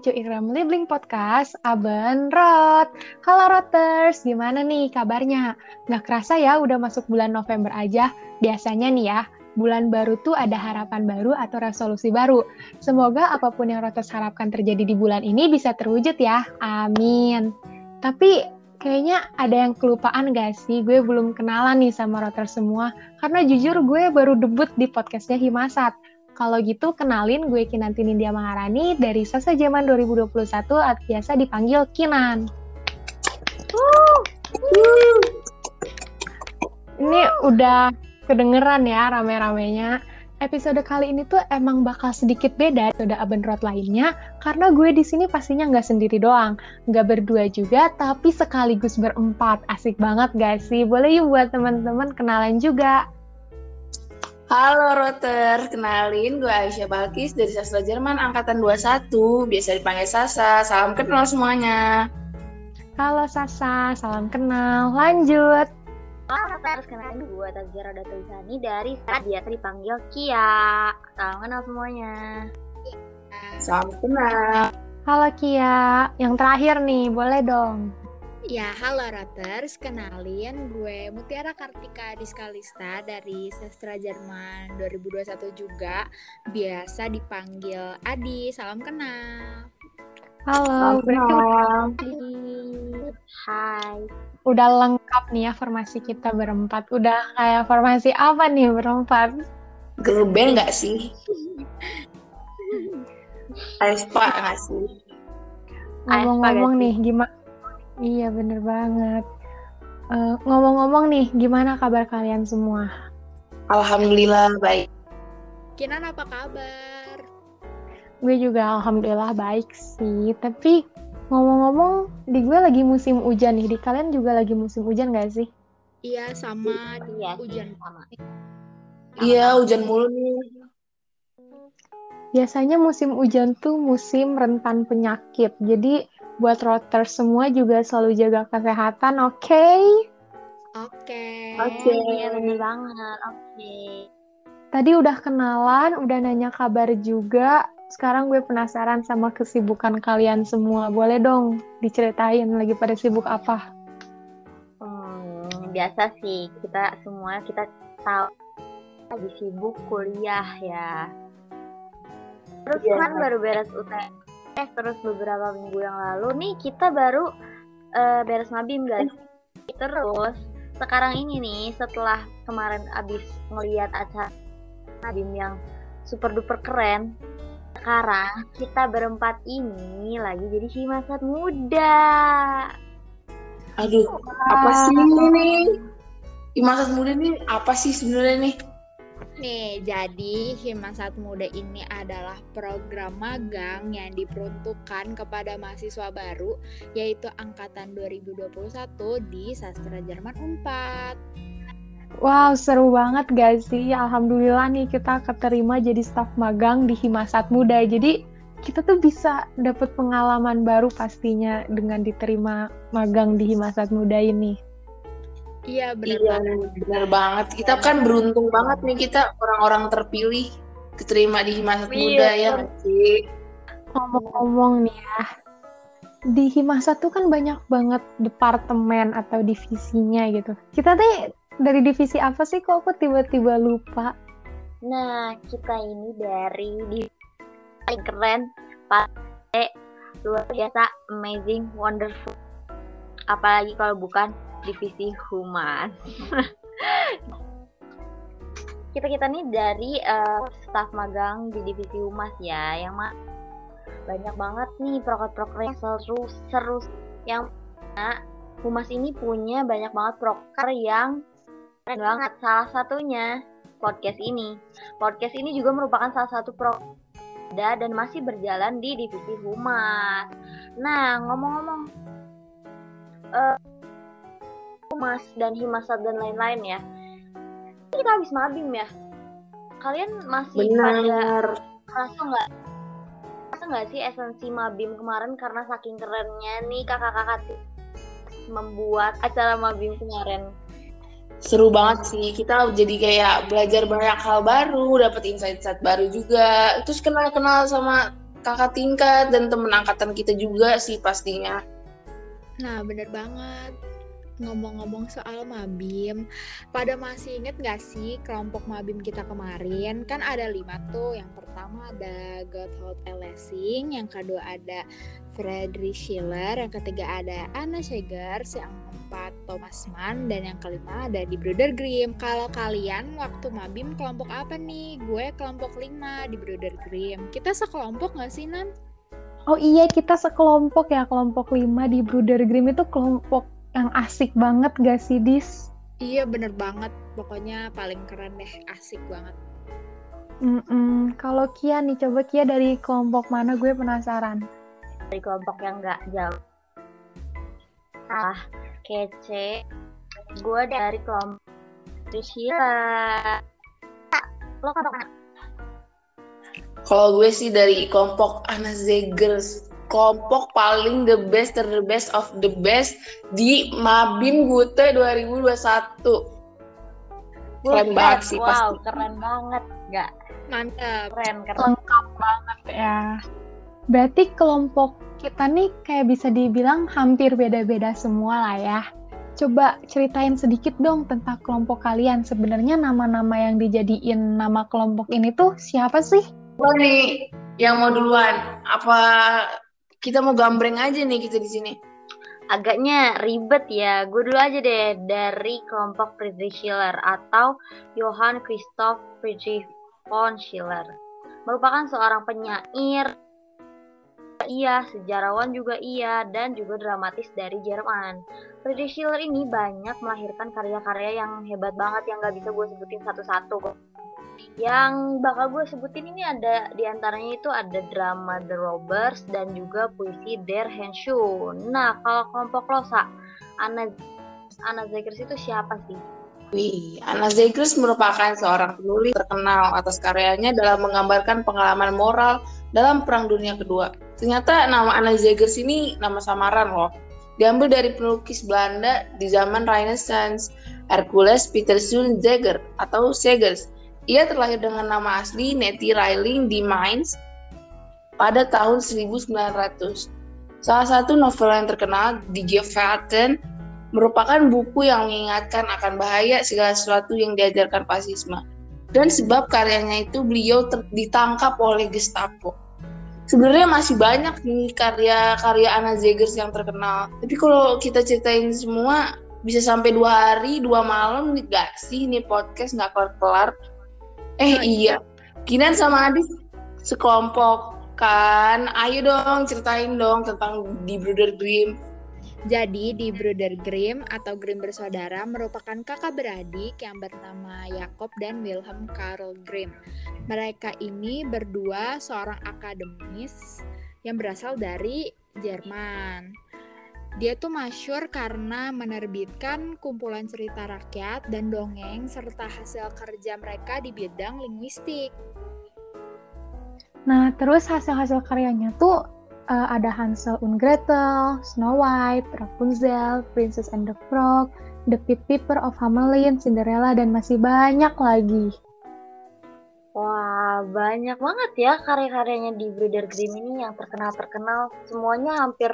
Cucu Ingram Living Podcast, Aben Rot. Halo Roters, gimana nih kabarnya? Nggak kerasa ya udah masuk bulan November aja. Biasanya nih ya, bulan baru tuh ada harapan baru atau resolusi baru. Semoga apapun yang Roters harapkan terjadi di bulan ini bisa terwujud ya. Amin. Tapi kayaknya ada yang kelupaan gak sih? Gue belum kenalan nih sama Roters semua. Karena jujur gue baru debut di podcastnya Himasat. Kalau gitu kenalin, gue Kinantin Nindia Maharani dari Sasa Zaman 2021, biasa dipanggil Kinan. Ini udah kedengeran ya rame-ramenya. Episode kali ini tuh emang bakal sedikit beda dari Aben Rot lainnya, karena gue di sini pastinya nggak sendiri doang, nggak berdua juga, tapi sekaligus berempat. Asik banget gak sih? Boleh yuk buat teman-teman kenalan juga. Halo Roter, kenalin gue Aisyah Balkis dari Sastra Jerman Angkatan 21, biasa dipanggil Sasa, salam kenal semuanya. Halo Sasa, salam kenal, lanjut. Halo Roter, kenalin gue Tazira Datoisani dari Sastra, biasa dipanggil Kiya, salam kenal semuanya. Salam kenal. Halo Kiya, yang terakhir nih, boleh dong. Ya, halo Roters, kenalin gue Mutiara Kartika Diskalista dari Sastra Jerman 2021 juga, biasa dipanggil Adi, salam kenal. Halo, hai. Udah lengkap nih ya formasi kita berempat, udah kayak formasi apa nih berempat? Girl band gak sih? Aespa gak sih? Ngomong-ngomong nih, gimana? Iya bener banget. Ngomong-ngomong nih, gimana kabar kalian semua? Alhamdulillah baik. Kinan apa kabar? Gue juga alhamdulillah baik sih. Tapi ngomong-ngomong, di gue lagi musim hujan nih. Di kalian juga lagi musim hujan gak sih? Iya sama, hujan sama. Iya hujan mulu nih. Biasanya musim hujan tuh musim rentan penyakit. Jadi buat roter semua juga selalu jaga kesehatan, oke? Okay? Oke. Iya bener banget, oke. Tadi udah kenalan, udah nanya kabar juga. Sekarang gue penasaran sama kesibukan kalian semua. Boleh dong diceritain lagi pada sibuk apa? Biasa sih, kita tahu lagi sibuk kuliah ya. Terus kan baru beres UTS. Terus beberapa minggu yang lalu nih kita baru beres mabim guys. Terus sekarang ini nih setelah kemarin abis ngeliat acara mabim yang super duper keren, sekarang kita berempat ini lagi jadi HIMASAT MUDA. Aduh, apa sih ini? HIMASAT MUDA ini apa sih sebenarnya nih? Nih, jadi Himasat Muda ini adalah program magang yang diperuntukkan kepada mahasiswa baru, yaitu Angkatan 2021 di Sastra Jerman Unpad. Wow, seru banget gak sih? Alhamdulillah nih kita keterima jadi staf magang di Himasat Muda. Jadi kita tuh bisa dapat pengalaman baru pastinya dengan diterima magang di Himasat Muda ini. Iya benar banget. Kita kan beruntung banget nih kita orang-orang terpilih keterima di Himasat Muda ya. Ngomong-ngomong nih ya, di Himasat tuh kan banyak banget departemen atau divisinya gitu. Kita tuh dari divisi apa sih? Kok aku tiba-tiba lupa? Nah kita ini dari paling keren, paling luar biasa, amazing, wonderful. Apalagi kalau bukan divisi humas. Kita nih dari staf magang di divisi humas ya, yang banyak banget nih proker-prokernya seru-seru. Yang humas ini punya banyak banget proker yang keren banget. Salah satunya podcast ini. Podcast ini juga merupakan salah satu proker dan masih berjalan di divisi humas. Nah, ngomong-ngomong Mas dan Himasat dan lain-lain ya. Kita habis mabim ya. Kalian masih pada rasa nggak sih esensi mabim kemarin, karena saking kerennya nih kakak-kakak membuat acara mabim kemarin. Seru banget sih. Kita jadi kayak belajar banyak hal baru, dapat insight-insight baru juga. Terus kenal-kenal sama kakak tingkat dan teman angkatan kita juga sih pastinya. Nah, benar banget. Ngomong-ngomong soal Mabim, pada masih inget gak sih kelompok Mabim kita kemarin? Kan ada 5 tuh, yang pertama ada Gotthold Elessing, yang kedua ada Friedrich Schiller, yang ketiga ada Anna Zegers, yang keempat Thomas Mann, dan yang kelima ada The Brothers Grimm. Kalau kalian waktu Mabim kelompok apa nih? Gue kelompok 5 di Brothers Grimm. Kita sekelompok gak sih, Nan? Oh iya, kita sekelompok ya, kelompok 5 di Brothers Grimm itu kelompok yang asik banget gak sih, Dis? Iya, bener banget. Pokoknya paling keren deh, asik banget. Kalau Kia nih, coba Kia dari kelompok mana, gue penasaran. Dari kelompok yang gak jauh, kece. Gue dari kelompok Tushila. Lo kelompok mana? Kalau gue sih dari kelompok Anna Zegers. Kelompok paling the best, the best of the best di Mabim Gute 2021. Keren banget sih, wow, pasti. Wow, keren banget, nggak? Mantap. Keren. Lengkap banget ya. Berarti kelompok kita nih kayak bisa dibilang hampir beda-beda semua lah ya. Coba ceritain sedikit dong tentang kelompok kalian. Sebenarnya nama-nama yang dijadiin nama kelompok ini tuh siapa sih? Lo nih yang mau duluan. Apa kita mau gambreng aja nih kita di sini. Agaknya ribet ya. Gue dulu aja deh dari kelompok Friedrich Schiller atau Johann Christoph Friedrich von Schiller. Merupakan seorang penyair. Iya, sejarawan juga iya, dan juga dramatis dari Jerman. Friedrich Schiller ini banyak melahirkan karya-karya yang hebat banget yang gak bisa gue sebutin satu-satu kok. Yang bakal gue sebutin ini ada diantaranya itu ada drama The Robbers dan juga puisi Der Handschuh. Nah, kalau kelompok Losa, Anna Zegers itu siapa sih? Wih, Anna Zegers merupakan seorang penulis terkenal atas karyanya dalam menggambarkan pengalaman moral dalam Perang Dunia Kedua. Ternyata nama Anna Zegers ini nama samaran loh. Diambil dari pelukis Belanda di zaman Renaissance, Hercules Peterson Zegers atau Zegers. Ia terlahir dengan nama asli Nettie Reiling di Mainz pada tahun 1900. Salah satu novel yang terkenal, Die Gefährten, merupakan buku yang mengingatkan akan bahaya segala sesuatu yang diajarkan fasisme. Dan sebab karyanya itu beliau ditangkap oleh Gestapo. Sebenarnya masih banyak nih karya-karya Anna Zegers yang terkenal. Tapi kalau kita ceritain semua, bisa sampai 2 hari, 2 malam nggak sih nih podcast nggak kelar-kelar. Iya, Kinan sama Adis sekelompok kan, ayo dong ceritain dong tentang The Brothers Grimm. Jadi The Brothers Grimm atau Grimm bersaudara merupakan kakak beradik yang bernama Jakob dan Wilhelm Karl Grimm. Mereka ini berdua seorang akademis yang berasal dari Jerman. Dia tuh masyhur karena menerbitkan kumpulan cerita rakyat dan dongeng serta hasil kerja mereka di bidang linguistik. Nah, terus hasil-hasil karyanya tuh ada Hansel und Gretel, Snow White, Rapunzel, Princess and the Frog, The Pied Piper of Hamelin, Cinderella, dan masih banyak lagi. Wah, banyak banget ya karya-karyanya di Brothers Grimm ini yang terkenal-terkenal. Semuanya hampir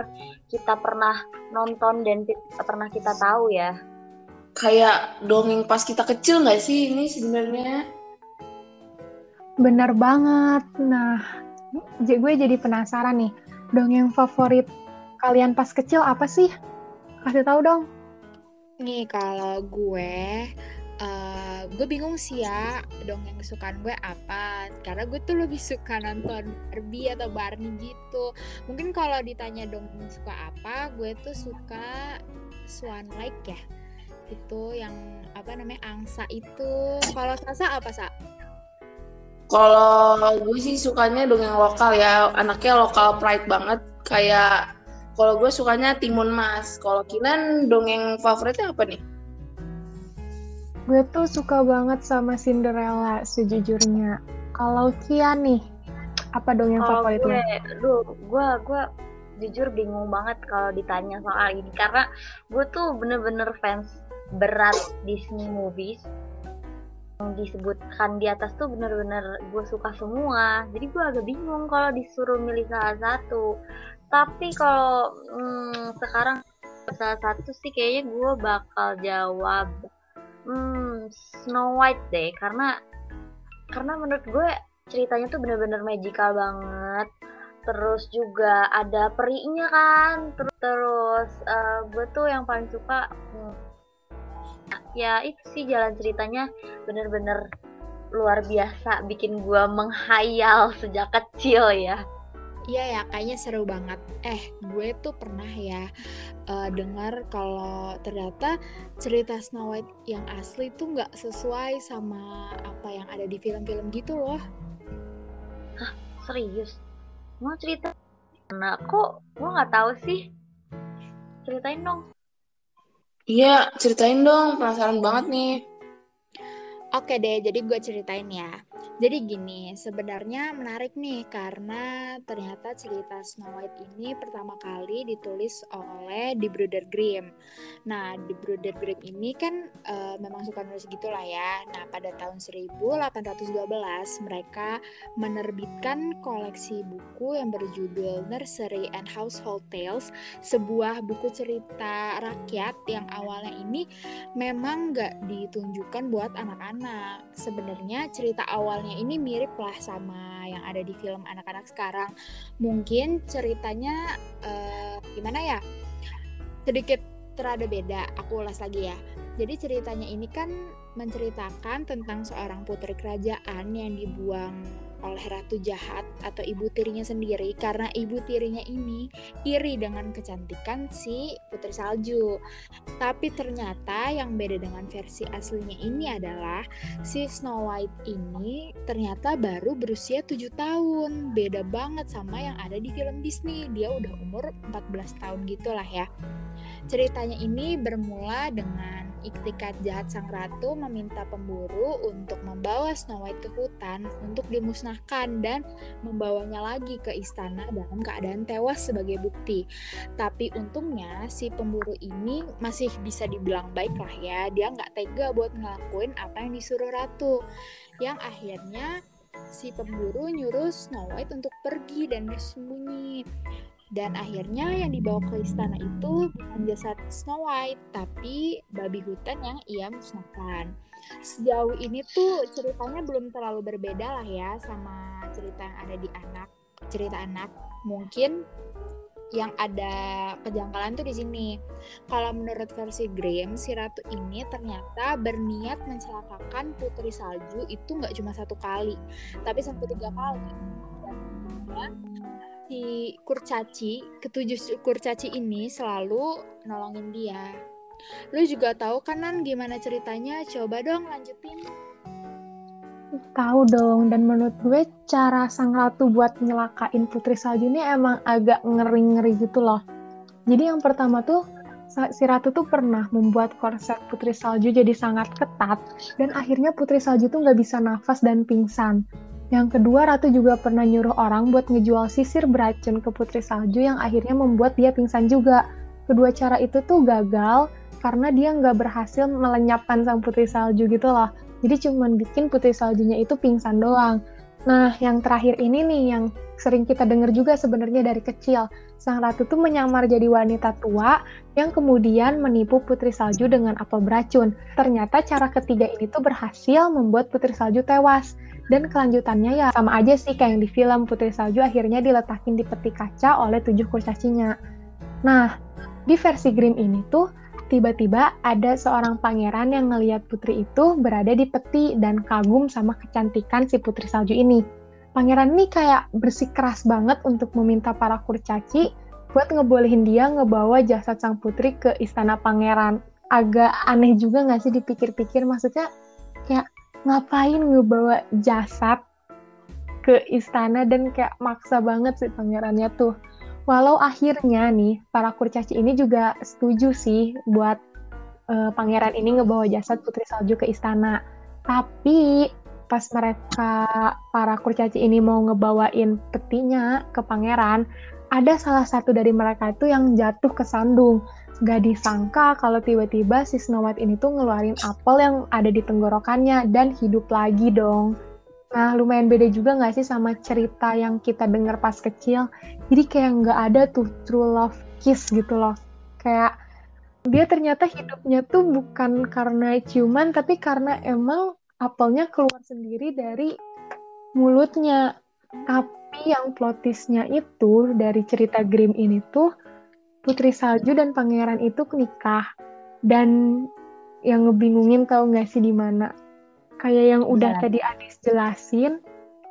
kita pernah nonton dan pernah kita tahu ya. Kayak dongeng pas kita kecil nggak sih ini sebenarnya? Bener banget. Nah, gue jadi penasaran nih. Dongeng favorit kalian pas kecil apa sih? Kasih tahu dong. Nih, kalau gue bingung sih ya dongeng kesukaan gue apa, karena gue tuh lebih suka nonton Barbie atau Barney gitu. Mungkin kalau ditanya dongeng suka apa, gue tuh suka Swan Lake ya, itu yang apa namanya angsa itu. Kalau Sasa apa, Sa? Kalau gue sih sukanya dongeng lokal ya, anaknya lokal pride banget. Kayak kalau gue sukanya Timun Mas. Kalau Kinan dongeng favoritnya apa nih? Gue tuh suka banget sama Cinderella sejujurnya. Kalau Kia nih, apa dong yang favoritnya? Gue jujur bingung banget kalau ditanya soal ini. Karena gue tuh bener-bener fans berat Disney movies. disebutkan di atas tuh bener-bener gue suka semua. Jadi gue agak bingung kalau disuruh milih salah satu. Tapi kalau sekarang salah satu sih kayaknya gue bakal jawab Snow White deh, karena menurut gue ceritanya tuh bener-bener magical banget. Terus juga ada perinya kan. Terus gue tuh yang paling suka ya itu sih, jalan ceritanya bener-bener luar biasa, bikin gue menghayal sejak kecil ya. Iya ya, kayaknya seru banget. Gue tuh pernah ya dengar kalau ternyata cerita Snow White yang asli tuh nggak sesuai sama apa yang ada di film-film gitu loh. Hah, serius? Mau cerita? Nah, kok gue nggak tahu sih. Ceritain dong. Iya, ceritain dong, penasaran banget nih. Oke deh, jadi gue ceritain ya. Jadi gini, sebenarnya menarik nih karena ternyata cerita Snow White ini pertama kali ditulis oleh The Brothers Grimm. Nah, The Brothers Grimm ini kan memang suka nulis gitulah ya. Nah, pada tahun 1812 mereka menerbitkan koleksi buku yang berjudul Nursery and Household Tales, sebuah buku cerita rakyat yang awalnya ini memang nggak ditunjukkan buat anak-anak. Sebenarnya cerita awal ini mirip lah sama yang ada di film anak-anak sekarang. Mungkin ceritanya gimana ya, sedikit terada beda. Aku ulas lagi ya. Jadi ceritanya ini kan menceritakan tentang seorang putri kerajaan yang dibuang oleh ratu jahat atau ibu tirinya sendiri, karena ibu tirinya ini iri dengan kecantikan si putri salju. Tapi ternyata yang beda dengan versi aslinya ini adalah si Snow White ini ternyata baru berusia 7 tahun. Beda banget sama yang ada di film Disney, dia udah umur 14 tahun gitulah ya. Ceritanya ini bermula dengan iktikat jahat sang ratu meminta pemburu untuk membawa Snow White ke hutan untuk dimusnahkan dan membawanya lagi ke istana dalam keadaan tewas sebagai bukti. Tapi untungnya si pemburu ini masih bisa dibilang baik lah ya, dia nggak tega buat ngelakuin apa yang disuruh ratu, yang akhirnya si pemburu nyuruh Snow White untuk pergi dan bersembunyi. Dan akhirnya yang dibawa ke istana itu bukan jasad Snow White, tapi babi hutan yang ia musnahkan. Sejauh ini tuh ceritanya belum terlalu berbeda lah ya sama cerita yang ada di anak, cerita anak. Mungkin yang ada kejanggalan tuh di sini. Kalau menurut versi Grimm, si ratu ini ternyata berniat mencelakakan putri salju itu nggak cuma 1 kali, tapi sampai 3 kali. Dan si kurcaci, ketujuh kurcaci ini selalu nolongin dia. Lu juga tahu kan Nan gimana ceritanya? Coba dong lanjutin. Tahu dong, dan menurut gue cara sang ratu buat nyelakain putri salju ini emang agak ngeri-ngeri gitu loh. Jadi yang pertama tuh si ratu tuh pernah membuat korset putri salju jadi sangat ketat, dan akhirnya putri salju tuh nggak bisa nafas dan pingsan. Yang kedua, ratu juga pernah nyuruh orang buat ngejual sisir beracun ke putri salju yang akhirnya membuat dia pingsan juga. Kedua cara itu tuh gagal karena dia nggak berhasil melenyapkan sang putri salju gitu loh. Jadi cuman bikin putri saljunya itu pingsan doang. Nah, yang terakhir ini nih yang sering kita dengar juga sebenarnya dari kecil. Sang ratu tuh menyamar jadi wanita tua yang kemudian menipu putri salju dengan apel beracun. Ternyata cara ketiga ini tuh berhasil membuat putri salju tewas. Dan kelanjutannya ya sama aja sih kayak yang di film, putri salju akhirnya diletakin di peti kaca oleh 7 kurcacinya. Nah, di versi Grimm ini tuh tiba-tiba ada seorang pangeran yang ngelihat putri itu berada di peti dan kagum sama kecantikan si putri salju ini. Pangeran ini kayak bersikeras banget untuk meminta para kurcaci buat ngebolehin dia ngebawa jasad sang putri ke istana pangeran. Agak aneh juga nggak sih dipikir-pikir, maksudnya kayak ngapain ngebawa jasad ke istana, dan kayak maksa banget sih pangerannya tuh. Walau akhirnya nih para kurcaci ini juga setuju sih buat pangeran ini ngebawa jasad putri salju ke istana. Tapi pas mereka para kurcaci ini mau ngebawain petinya ke pangeran, ada salah satu dari mereka itu yang jatuh ke sandung. Gak disangka kalau tiba-tiba si Snow White ini tuh ngeluarin apel yang ada di tenggorokannya dan hidup lagi dong. Nah, lumayan beda juga gak sih sama cerita yang kita dengar pas kecil? Jadi kayak gak ada tuh true love kiss gitu loh. Kayak dia ternyata hidupnya tuh bukan karena ciuman, tapi karena emang apelnya keluar sendiri dari mulutnya. Tapi yang plot twist-nya itu dari cerita Grimm ini tuh, Putri Salju dan Pangeran itu nikah. Dan yang ngebingungin tau gak sih di mana? Kayak yang udah tadi Adis jelasin,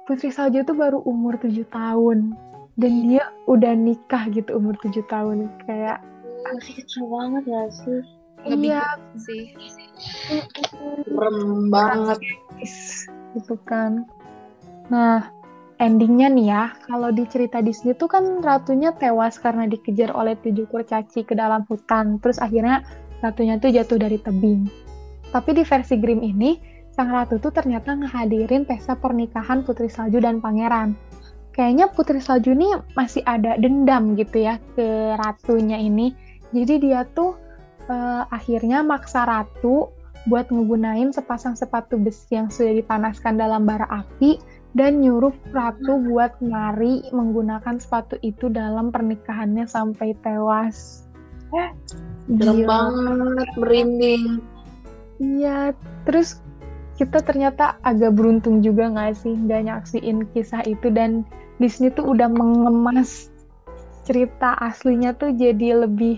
Putri Salju itu baru umur 7 tahun. Dan dia udah nikah gitu umur 7 tahun. Kayak... kecil banget gak sih? Iya. Merem banget. Gitu kan. Nah... endingnya nih ya, kalau di cerita Disney tuh kan ratunya tewas karena dikejar oleh 7 kurcaci ke dalam hutan. Terus akhirnya ratunya tuh jatuh dari tebing. Tapi di versi Grimm ini, sang ratu tuh ternyata ngehadirin pesta pernikahan Putri Salju dan Pangeran. Kayaknya Putri Salju ini masih ada dendam gitu ya ke ratunya ini. Jadi dia tuh akhirnya maksa ratu buat ngegunain sepasang sepatu besi yang sudah dipanaskan dalam bara api, dan nyuruh ratu buat nari menggunakan sepatu itu dalam pernikahannya sampai tewas. Serem banget, merinding. Iya, terus kita ternyata agak beruntung juga nggak sih nggak nyaksiin kisah itu, dan Disney tuh udah mengemas cerita aslinya tuh jadi lebih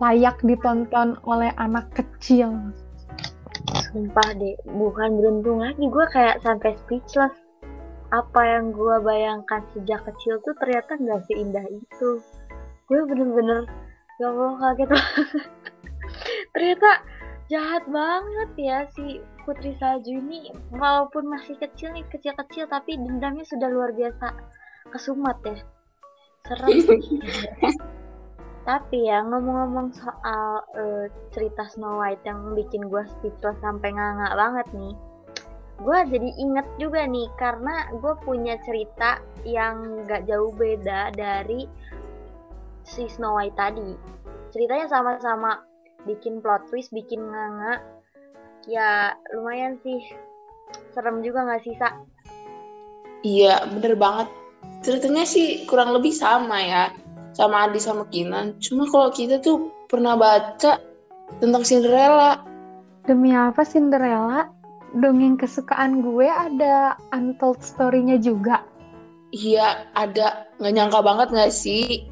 layak ditonton oleh anak kecil. Sumpah deh, bukan beruntung lagi, gue kayak sampai speechless. Apa yang gue bayangkan sejak kecil tuh ternyata gak seindah itu. Gue bener-bener, ya Allah, kaget banget. Ternyata jahat banget ya si Putri Salju ini. Walaupun masih kecil nih, kecil-kecil, tapi dendamnya sudah luar biasa kesumat ya. Serem sih. Tapi ya ngomong-ngomong soal cerita Snow White yang bikin gue speechless sampai nganga banget nih, gue jadi inget juga nih, karena gue punya cerita yang gak jauh beda dari si Snow White tadi. Ceritanya sama-sama bikin plot twist, bikin nganga. Ya lumayan sih, serem juga gak sih, Sa? Iya, bener banget. Ceritanya sih kurang lebih sama ya, sama Adi sama Kinan. Cuma kalau kita tuh pernah baca tentang Cinderella. Demi apa Cinderella? Dongeng kesukaan gue ada untold story-nya juga. Iya, ada. Nggak nyangka banget nggak sih?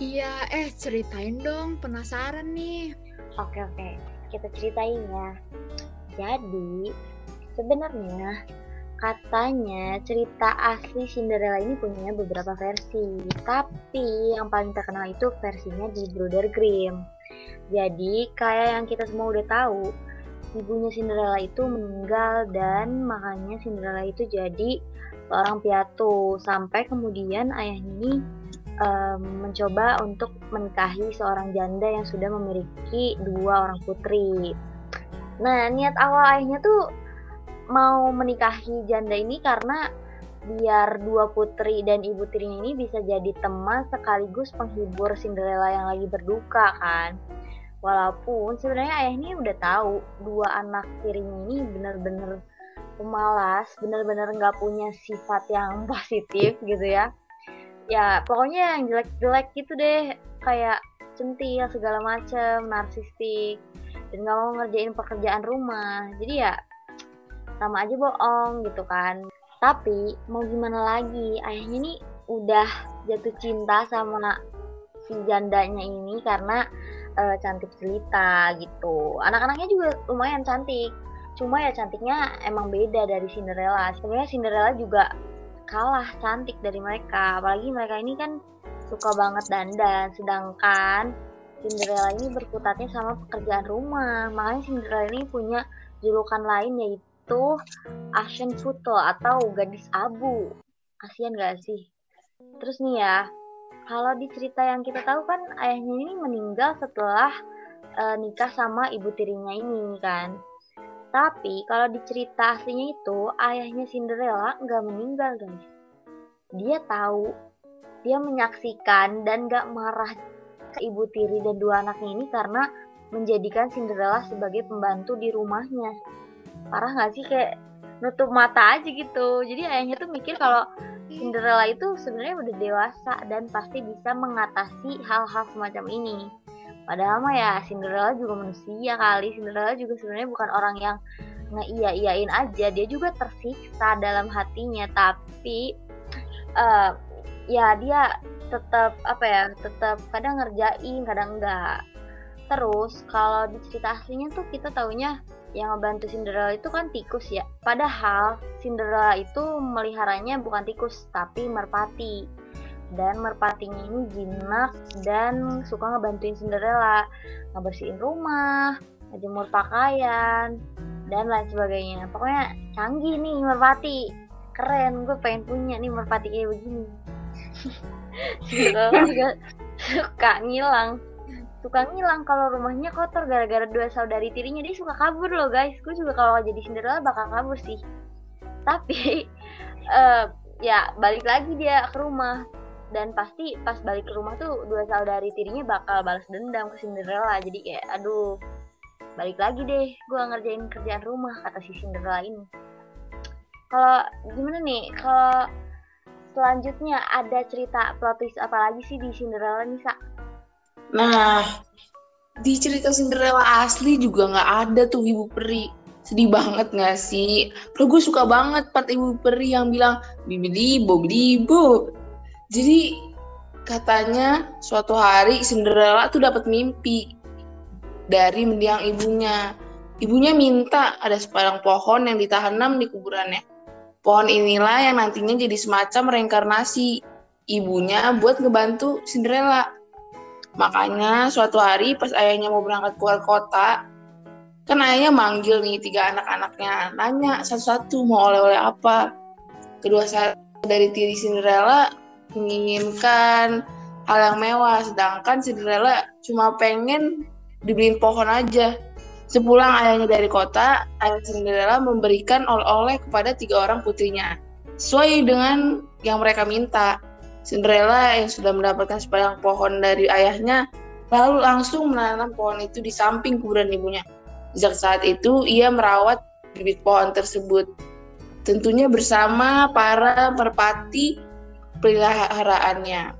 Iya, ceritain dong. Penasaran nih. Oke. Kita ceritain ya. Jadi, sebenarnya katanya cerita asli Cinderella ini punya beberapa versi. Tapi yang paling terkenal itu versinya di Brothers Grimm. Jadi, kayak yang kita semua udah tahu, ibunya Cinderella itu meninggal dan makanya Cinderella itu jadi seorang piatu, sampai kemudian ayahnya ini mencoba untuk menikahi seorang janda yang sudah memiliki 2 orang putri. Nah, niat awal ayahnya tuh mau menikahi janda ini karena biar 2 putri dan ibu tirinya ini bisa jadi teman sekaligus penghibur Cinderella yang lagi berduka kan. Walaupun sebenarnya ayah ini udah tahu 2 anak tirinya ini benar-benar pemalas, benar-benar nggak punya sifat yang positif gitu ya. Ya pokoknya yang jelek-jelek gitu deh, kayak centil segala macem, narsistik, dan nggak mau ngerjain pekerjaan rumah. Jadi ya sama aja bohong gitu kan. Tapi mau gimana lagi, ayahnya ini udah jatuh cinta sama si jandanya ini karena cantik cerita gitu. Anak-anaknya juga lumayan cantik, cuma ya cantiknya emang beda dari Cinderella. Sebenarnya Cinderella juga kalah cantik dari mereka, apalagi mereka ini kan suka banget dandan, sedangkan Cinderella ini berkutatnya sama pekerjaan rumah. Makanya Cinderella ini punya julukan lain, yaitu Aschenputtel atau gadis abu. Kasian gak sih? Terus nih ya, kalau di cerita yang kita tahu kan ayahnya ini meninggal setelah nikah sama ibu tirinya ini kan. Tapi kalau di cerita aslinya itu ayahnya Cinderella nggak meninggal guys. Dia tahu, dia menyaksikan dan nggak marah ibu tiri dan dua anaknya ini karena menjadikan Cinderella sebagai pembantu di rumahnya. Parah nggak sih, kayak nutup mata aja gitu. Jadi ayahnya tuh mikir kalau Cinderella itu sebenarnya udah dewasa dan pasti bisa mengatasi hal-hal semacam ini. Padahal mah ya Cinderella juga manusia kali. Cinderella juga sebenarnya bukan orang yang ngeiya-iyain aja. Dia juga tersiksa dalam hatinya, tapi ya dia tetap kadang ngerjain, kadang enggak. Terus kalau di cerita aslinya tuh kita taunya yang ngebantu Cinderella itu kan tikus ya. Padahal Cinderella itu meliharanya bukan tikus tapi merpati. Dan merpatinya ini jinak dan suka ngebantuin Cinderella ngebersihin rumah, ngejemur pakaian, dan lain sebagainya. Pokoknya canggih nih merpati. Keren, gue pengen punya nih merpati kayak begini. Cinderella juga suka ngilang kalau rumahnya kotor gara-gara dua saudari tirinya. Dia suka kabur loh guys. Gue juga kalau jadi Cinderella bakal kabur sih. Tapi ya balik lagi dia ke rumah. Dan pasti pas balik ke rumah tuh dua saudari tirinya bakal balas dendam ke Cinderella. Jadi kayak aduh, balik lagi deh gue ngerjain kerjaan rumah, kata si Cinderella ini. Kalau gimana nih, kalau selanjutnya ada cerita plot twist apa lagi sih di Cinderella nih, Sa? Nah, di cerita Cinderella asli juga gak ada tuh ibu peri. Sedih banget gak sih? Padahal gue suka banget part ibu peri yang bilang bibi-libo. Jadi katanya suatu hari Cinderella tuh dapat mimpi dari mendiang ibunya. Ibunya minta ada sebatang pohon yang ditanam di kuburannya. Pohon inilah yang nantinya jadi semacam reinkarnasi ibunya buat ngebantu Cinderella. Makanya suatu hari pas ayahnya mau berangkat keluar kota, kan ayahnya manggil nih tiga anak-anaknya, nanya satu-satu mau oleh-oleh apa. Kedua dari tiri Cinderella menginginkan hal yang mewah, sedangkan Cinderella cuma pengen dibeliin pohon aja. Sepulang ayahnya dari kota, ayah Cinderella memberikan oleh-oleh kepada tiga orang putrinya, sesuai dengan yang mereka minta. Cinderella yang sudah mendapatkan sebatang pohon dari ayahnya, lalu langsung menanam pohon itu di samping kuburan ibunya. Sejak saat itu, ia merawat bibit pohon tersebut. Tentunya bersama para merpati peliharaannya.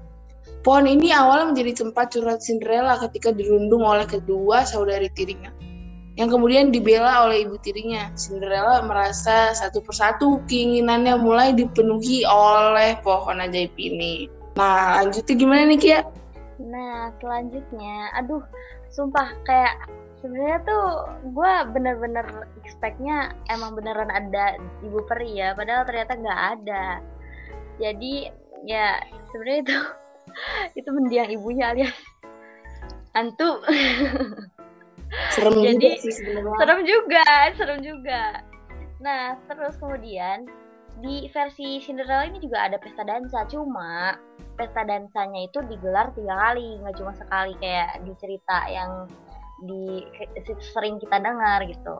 Pohon ini awalnya menjadi tempat curhat Cinderella ketika dirundung oleh kedua saudari tirinya, yang kemudian dibela oleh ibu tirinya. Cinderella merasa satu persatu keinginannya mulai dipenuhi oleh pohon ajaib ini. Nah, lanjutnya gimana nih, Kia? Nah, selanjutnya, aduh, sumpah kayak sebenarnya tuh gue bener-bener expect-nya emang beneran ada ibu peri ya, padahal ternyata nggak ada. Jadi, ya sebenarnya itu mendiang ibunya alias hantu. Serem jadi, juga sih sebenarnya. Serem juga. Nah, terus kemudian di versi Cinderella ini juga ada pesta dansa, cuma pesta dansanya itu digelar 3 kali, nggak cuma sekali kayak di cerita yang sering kita dengar gitu.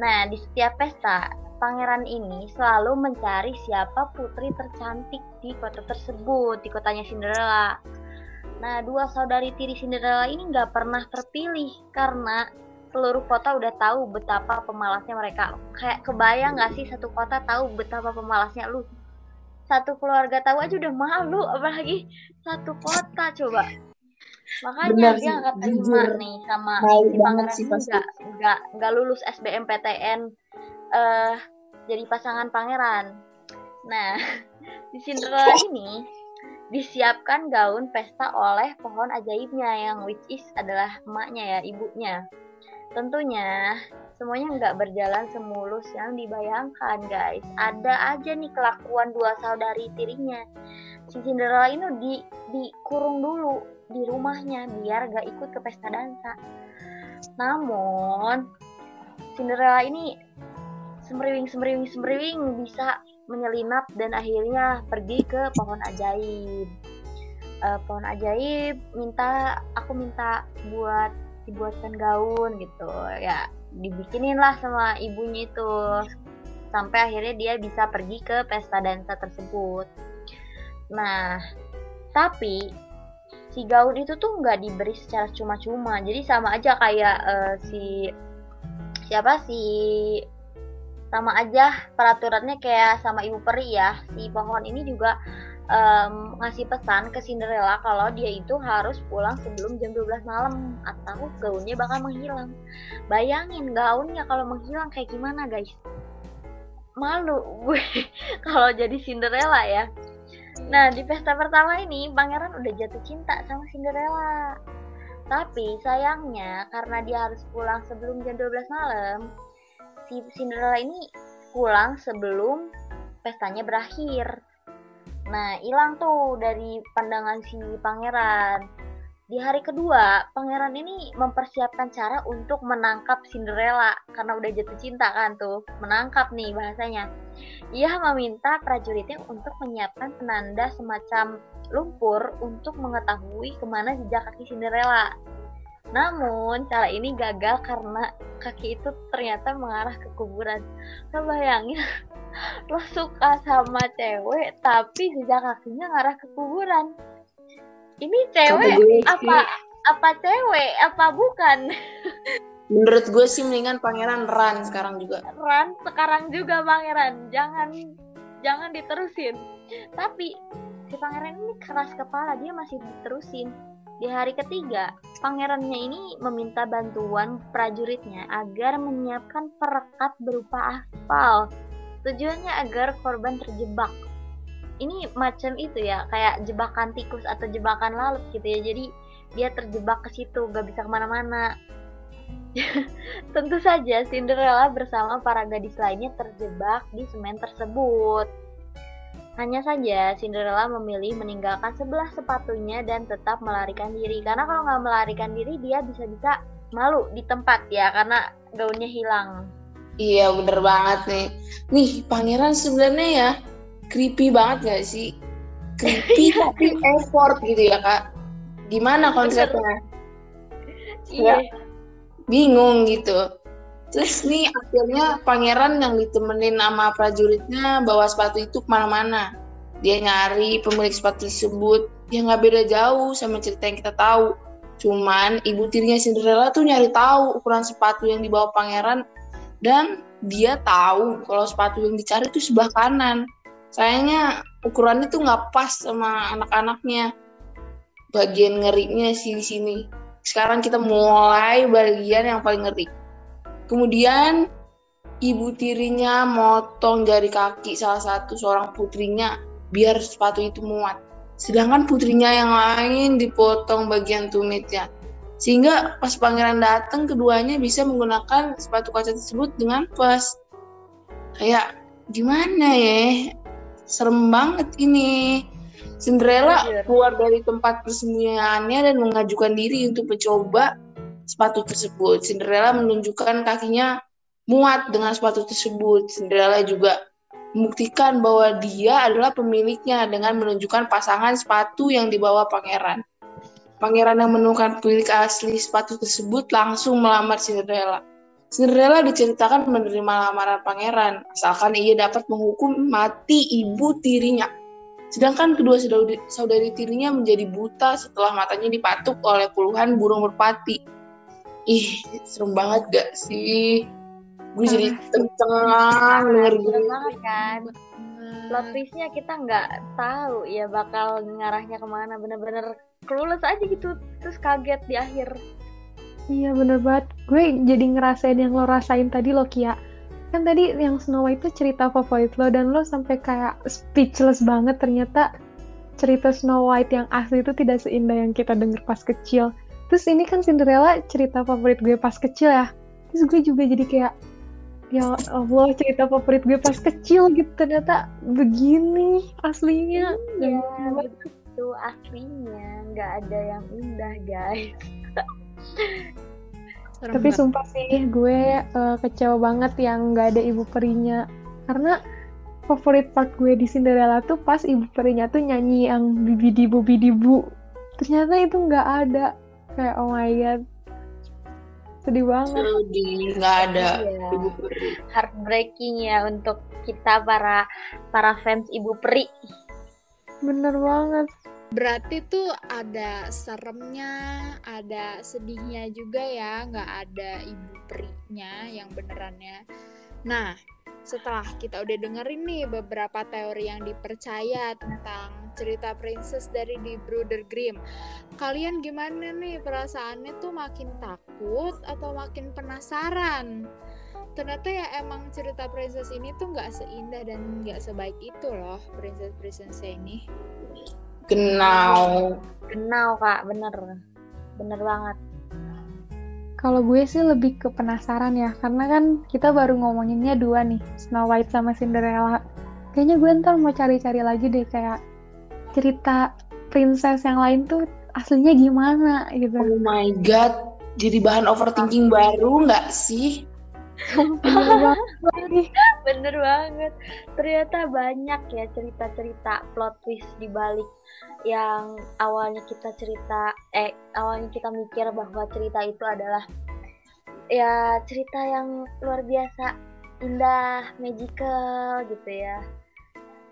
Nah, di setiap pesta pangeran ini selalu mencari siapa putri tercantik di kota tersebut, di kotanya Cinderella. Nah, 2 saudari tiri Cinderella ini nggak pernah terpilih karena seluruh kota udah tahu betapa pemalasnya mereka. Kayak kebayang nggak sih satu kota tahu betapa pemalasnya lu? Satu keluarga tahu aja udah malu, apalagi satu kota coba. Makanya benar, dia nggak terima nih sama si pangeran ini, nggak lulus SBMPTN jadi pasangan pangeran. Nah, di Cinderella ini disiapkan gaun pesta oleh pohon ajaibnya yang which is adalah emaknya ya, ibunya. Tentunya semuanya nggak berjalan semulus yang dibayangkan guys. Ada aja nih kelakuan 2 saudari tirinya. Si Cinderella ini dikurung dulu di rumahnya biar nggak ikut ke pesta dansa. Namun Cinderella ini semeriwing bisa menyelinap dan akhirnya pergi ke pohon ajaib. Pohon ajaib minta buat dibuatkan gaun gitu ya, dibikinin lah sama ibunya itu sampai akhirnya dia bisa pergi ke pesta dansa tersebut. Nah, tapi si gaun itu tuh nggak diberi secara cuma-cuma, jadi sama aja kayak sama aja peraturannya kayak sama ibu peri ya. Si pohon ini juga ngasih pesan ke Cinderella kalau dia itu harus pulang sebelum jam 12 malam atau gaunnya bakal menghilang. Bayangin gaunnya kalau menghilang kayak gimana guys, malu gue kalau jadi Cinderella ya. Nah di pesta pertama ini pangeran udah jatuh cinta sama Cinderella, tapi sayangnya karena dia harus pulang sebelum jam 12 malam, si Cinderella ini pulang sebelum pestanya berakhir. Nah, hilang tuh dari pandangan si pangeran. Di hari kedua, pangeran ini mempersiapkan cara untuk menangkap Cinderella karena udah jatuh cinta kan tuh. Menangkap nih bahasanya. Ia meminta prajuritnya untuk menyiapkan penanda semacam lumpur untuk mengetahui kemana jejak kaki Cinderella. Namun, cara ini gagal karena kaki itu ternyata mengarah ke kuburan. Lo bayangin, lo suka sama cewek tapi sejak kakinya ngarah ke kuburan. Ini cewek apa cewek apa bukan? Menurut gue sih mendingan pangeran run sekarang juga pangeran, jangan diterusin. Tapi si pangeran ini keras kepala, dia masih diterusin. Di hari ketiga, pangerannya ini meminta bantuan prajuritnya agar menyiapkan perekat berupa aspal. Tujuannya agar korban terjebak. Ini macam itu ya, kayak jebakan tikus atau jebakan lalat gitu ya. Jadi dia terjebak ke situ, gak bisa kemana-mana. Tentu saja Cinderella bersama para gadis lainnya terjebak di semen tersebut. Hanya saja Cinderella memilih meninggalkan sebelah sepatunya dan tetap melarikan diri. Karena kalau gak melarikan diri dia bisa-bisa malu di tempat ya, karena gaunnya hilang. Iya bener banget nih pangeran sebenarnya ya creepy banget gak sih? Creepy tapi effort gitu ya kak, gimana konsepnya? Iya bingung gitu. Terus nih akhirnya pangeran yang ditemenin sama prajuritnya bawa sepatu itu kemana-mana. Dia nyari pemilik sepatu tersebut, dia gak beda jauh sama cerita yang kita tahu. Cuman ibu tirinya Cinderella tuh nyari tahu ukuran sepatu yang dibawa pangeran, dan dia tahu kalau sepatu yang dicari itu sebelah kanan. Sayangnya ukurannya tuh nggak pas sama anak-anaknya. Bagian ngerinya sih di sini. Sekarang kita mulai bagian yang paling ngeri. Kemudian ibu tirinya motong jari kaki salah satu seorang putrinya biar sepatu itu muat. Sedangkan putrinya yang lain dipotong bagian tumitnya. Sehingga pas pangeran datang, keduanya bisa menggunakan sepatu kaca tersebut dengan pas. Kayak gimana ya? Serem banget ini. Cinderella keluar dari tempat persembunyiannya dan mengajukan diri untuk mencoba sepatu tersebut. Cinderella menunjukkan kakinya muat dengan sepatu tersebut. Cinderella juga membuktikan bahwa dia adalah pemiliknya dengan menunjukkan pasangan sepatu yang dibawa pangeran. Pangeran yang menemukan pemilik asli sepatu tersebut langsung melamar Cinderella. Cinderella diceritakan menerima lamaran pangeran, asalkan ia dapat menghukum mati ibu tirinya. Sedangkan kedua saudari tirinya menjadi buta setelah matanya dipatuk oleh puluhan burung merpati. Ih, serem banget gak sih? Gue jadi tercengang denger gini kan. Plot twist-nya kita gak tahu ya bakal ngarahnya kemana, bener-bener clueless aja gitu, terus kaget di akhir. Iya bener banget, gue jadi ngerasain yang lo rasain tadi lo Kia. Kan tadi yang Snow White itu cerita favorit lo, dan lo sampai kayak speechless banget, ternyata cerita Snow White yang asli itu tidak seindah yang kita denger pas kecil. Terus ini kan Cinderella cerita favorit gue pas kecil ya, terus gue juga jadi kayak ya Allah cerita favorit gue pas kecil gitu, ternyata begini aslinya. Iya itu aslinya nggak ada yang indah guys. Tapi sumpah sih gue kecewa banget yang nggak ada ibu perinya, karena favorit part gue di Cinderella tuh pas ibu perinya tuh nyanyi yang bibi dibu, ternyata itu nggak ada. Kayak oh my god, sedih banget. Sedih nggak ada ya. Ibu peri. Heartbreaking ya untuk kita para fans ibu peri. Bener banget. Berarti tuh ada seremnya, ada sedihnya juga ya, nggak ada ibu perinya yang benerannya. Nah, setelah kita udah dengerin nih beberapa teori yang dipercaya tentang cerita princess dari The Brother Grimm, kalian gimana nih perasaannya, tuh makin takut atau makin penasaran? Ternyata ya emang cerita princess ini tuh nggak seindah dan nggak sebaik itu loh, princess-princessnya ini. Genau Kak, bener banget. Kalau gue sih lebih ke penasaran ya, karena kan kita baru ngomonginnya dua nih, Snow White sama Cinderella. Kayaknya gue ntar mau cari-cari lagi deh kayak cerita princess yang lain tuh aslinya gimana gitu. Oh my god, jadi bahan overthinking baru nggak sih? Bener banget. Ternyata banyak ya cerita-cerita plot twist di balik yang awalnya kita mikir bahwa cerita itu adalah ya cerita yang luar biasa indah, magical gitu ya.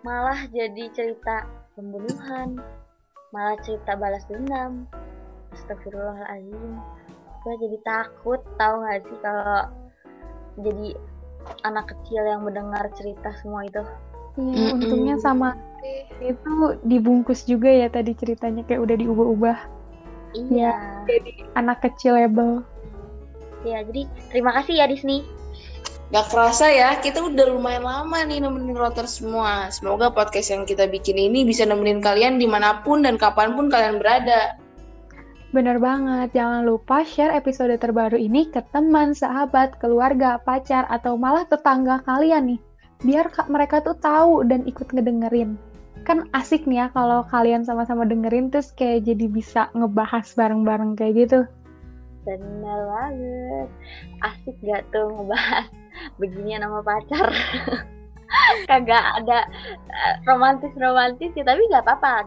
Malah jadi cerita pembunuhan, malah cerita balas dendam. Astagfirullahaladzim. Gue jadi takut, tau gak sih kalau jadi anak kecil yang mendengar cerita semua itu. Iya, untungnya sama itu dibungkus juga ya tadi ceritanya, kayak udah diubah-ubah. Iya. Ya, jadi anak kecil label. Iya, jadi terima kasih ya Disney. Gak kerasa ya, kita udah lumayan lama nih nemenin roter semua. Semoga podcast yang kita bikin ini bisa nemenin kalian dimanapun dan kapanpun kalian berada. Bener banget, jangan lupa share episode terbaru ini ke teman, sahabat, keluarga, pacar, atau malah tetangga kalian nih. Biar mereka tuh tahu dan ikut ngedengerin. Kan asik nih ya kalau kalian sama-sama dengerin terus kayak jadi bisa ngebahas bareng-bareng kayak gitu. Bener banget. Asik gak tuh ngebahas beginian sama pacar? Kagak ada romantis-romantis ya, tapi gak apa-apa.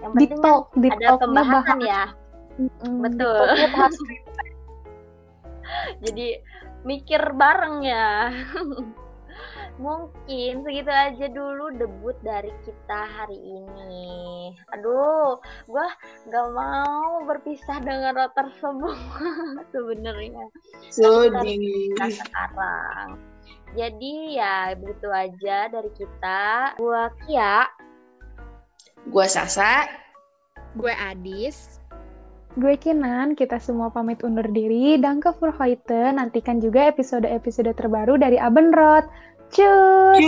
Yang penting kan ada pembahasan ya. Betul. Jadi mikir bareng ya. Mungkin segitu aja dulu debut dari kita hari ini. Aduh, gue gak mau berpisah dengan roter semua sebenarnya. Sedih. Nah, sekarang. Jadi ya begitu aja dari kita. Gue Kiya. Gue Sasa. Gue Adis. Gue Kinan. Kita semua pamit undur diri. Danke für heute. Nantikan juga episode-episode terbaru dari Aben Rot. Tschüss.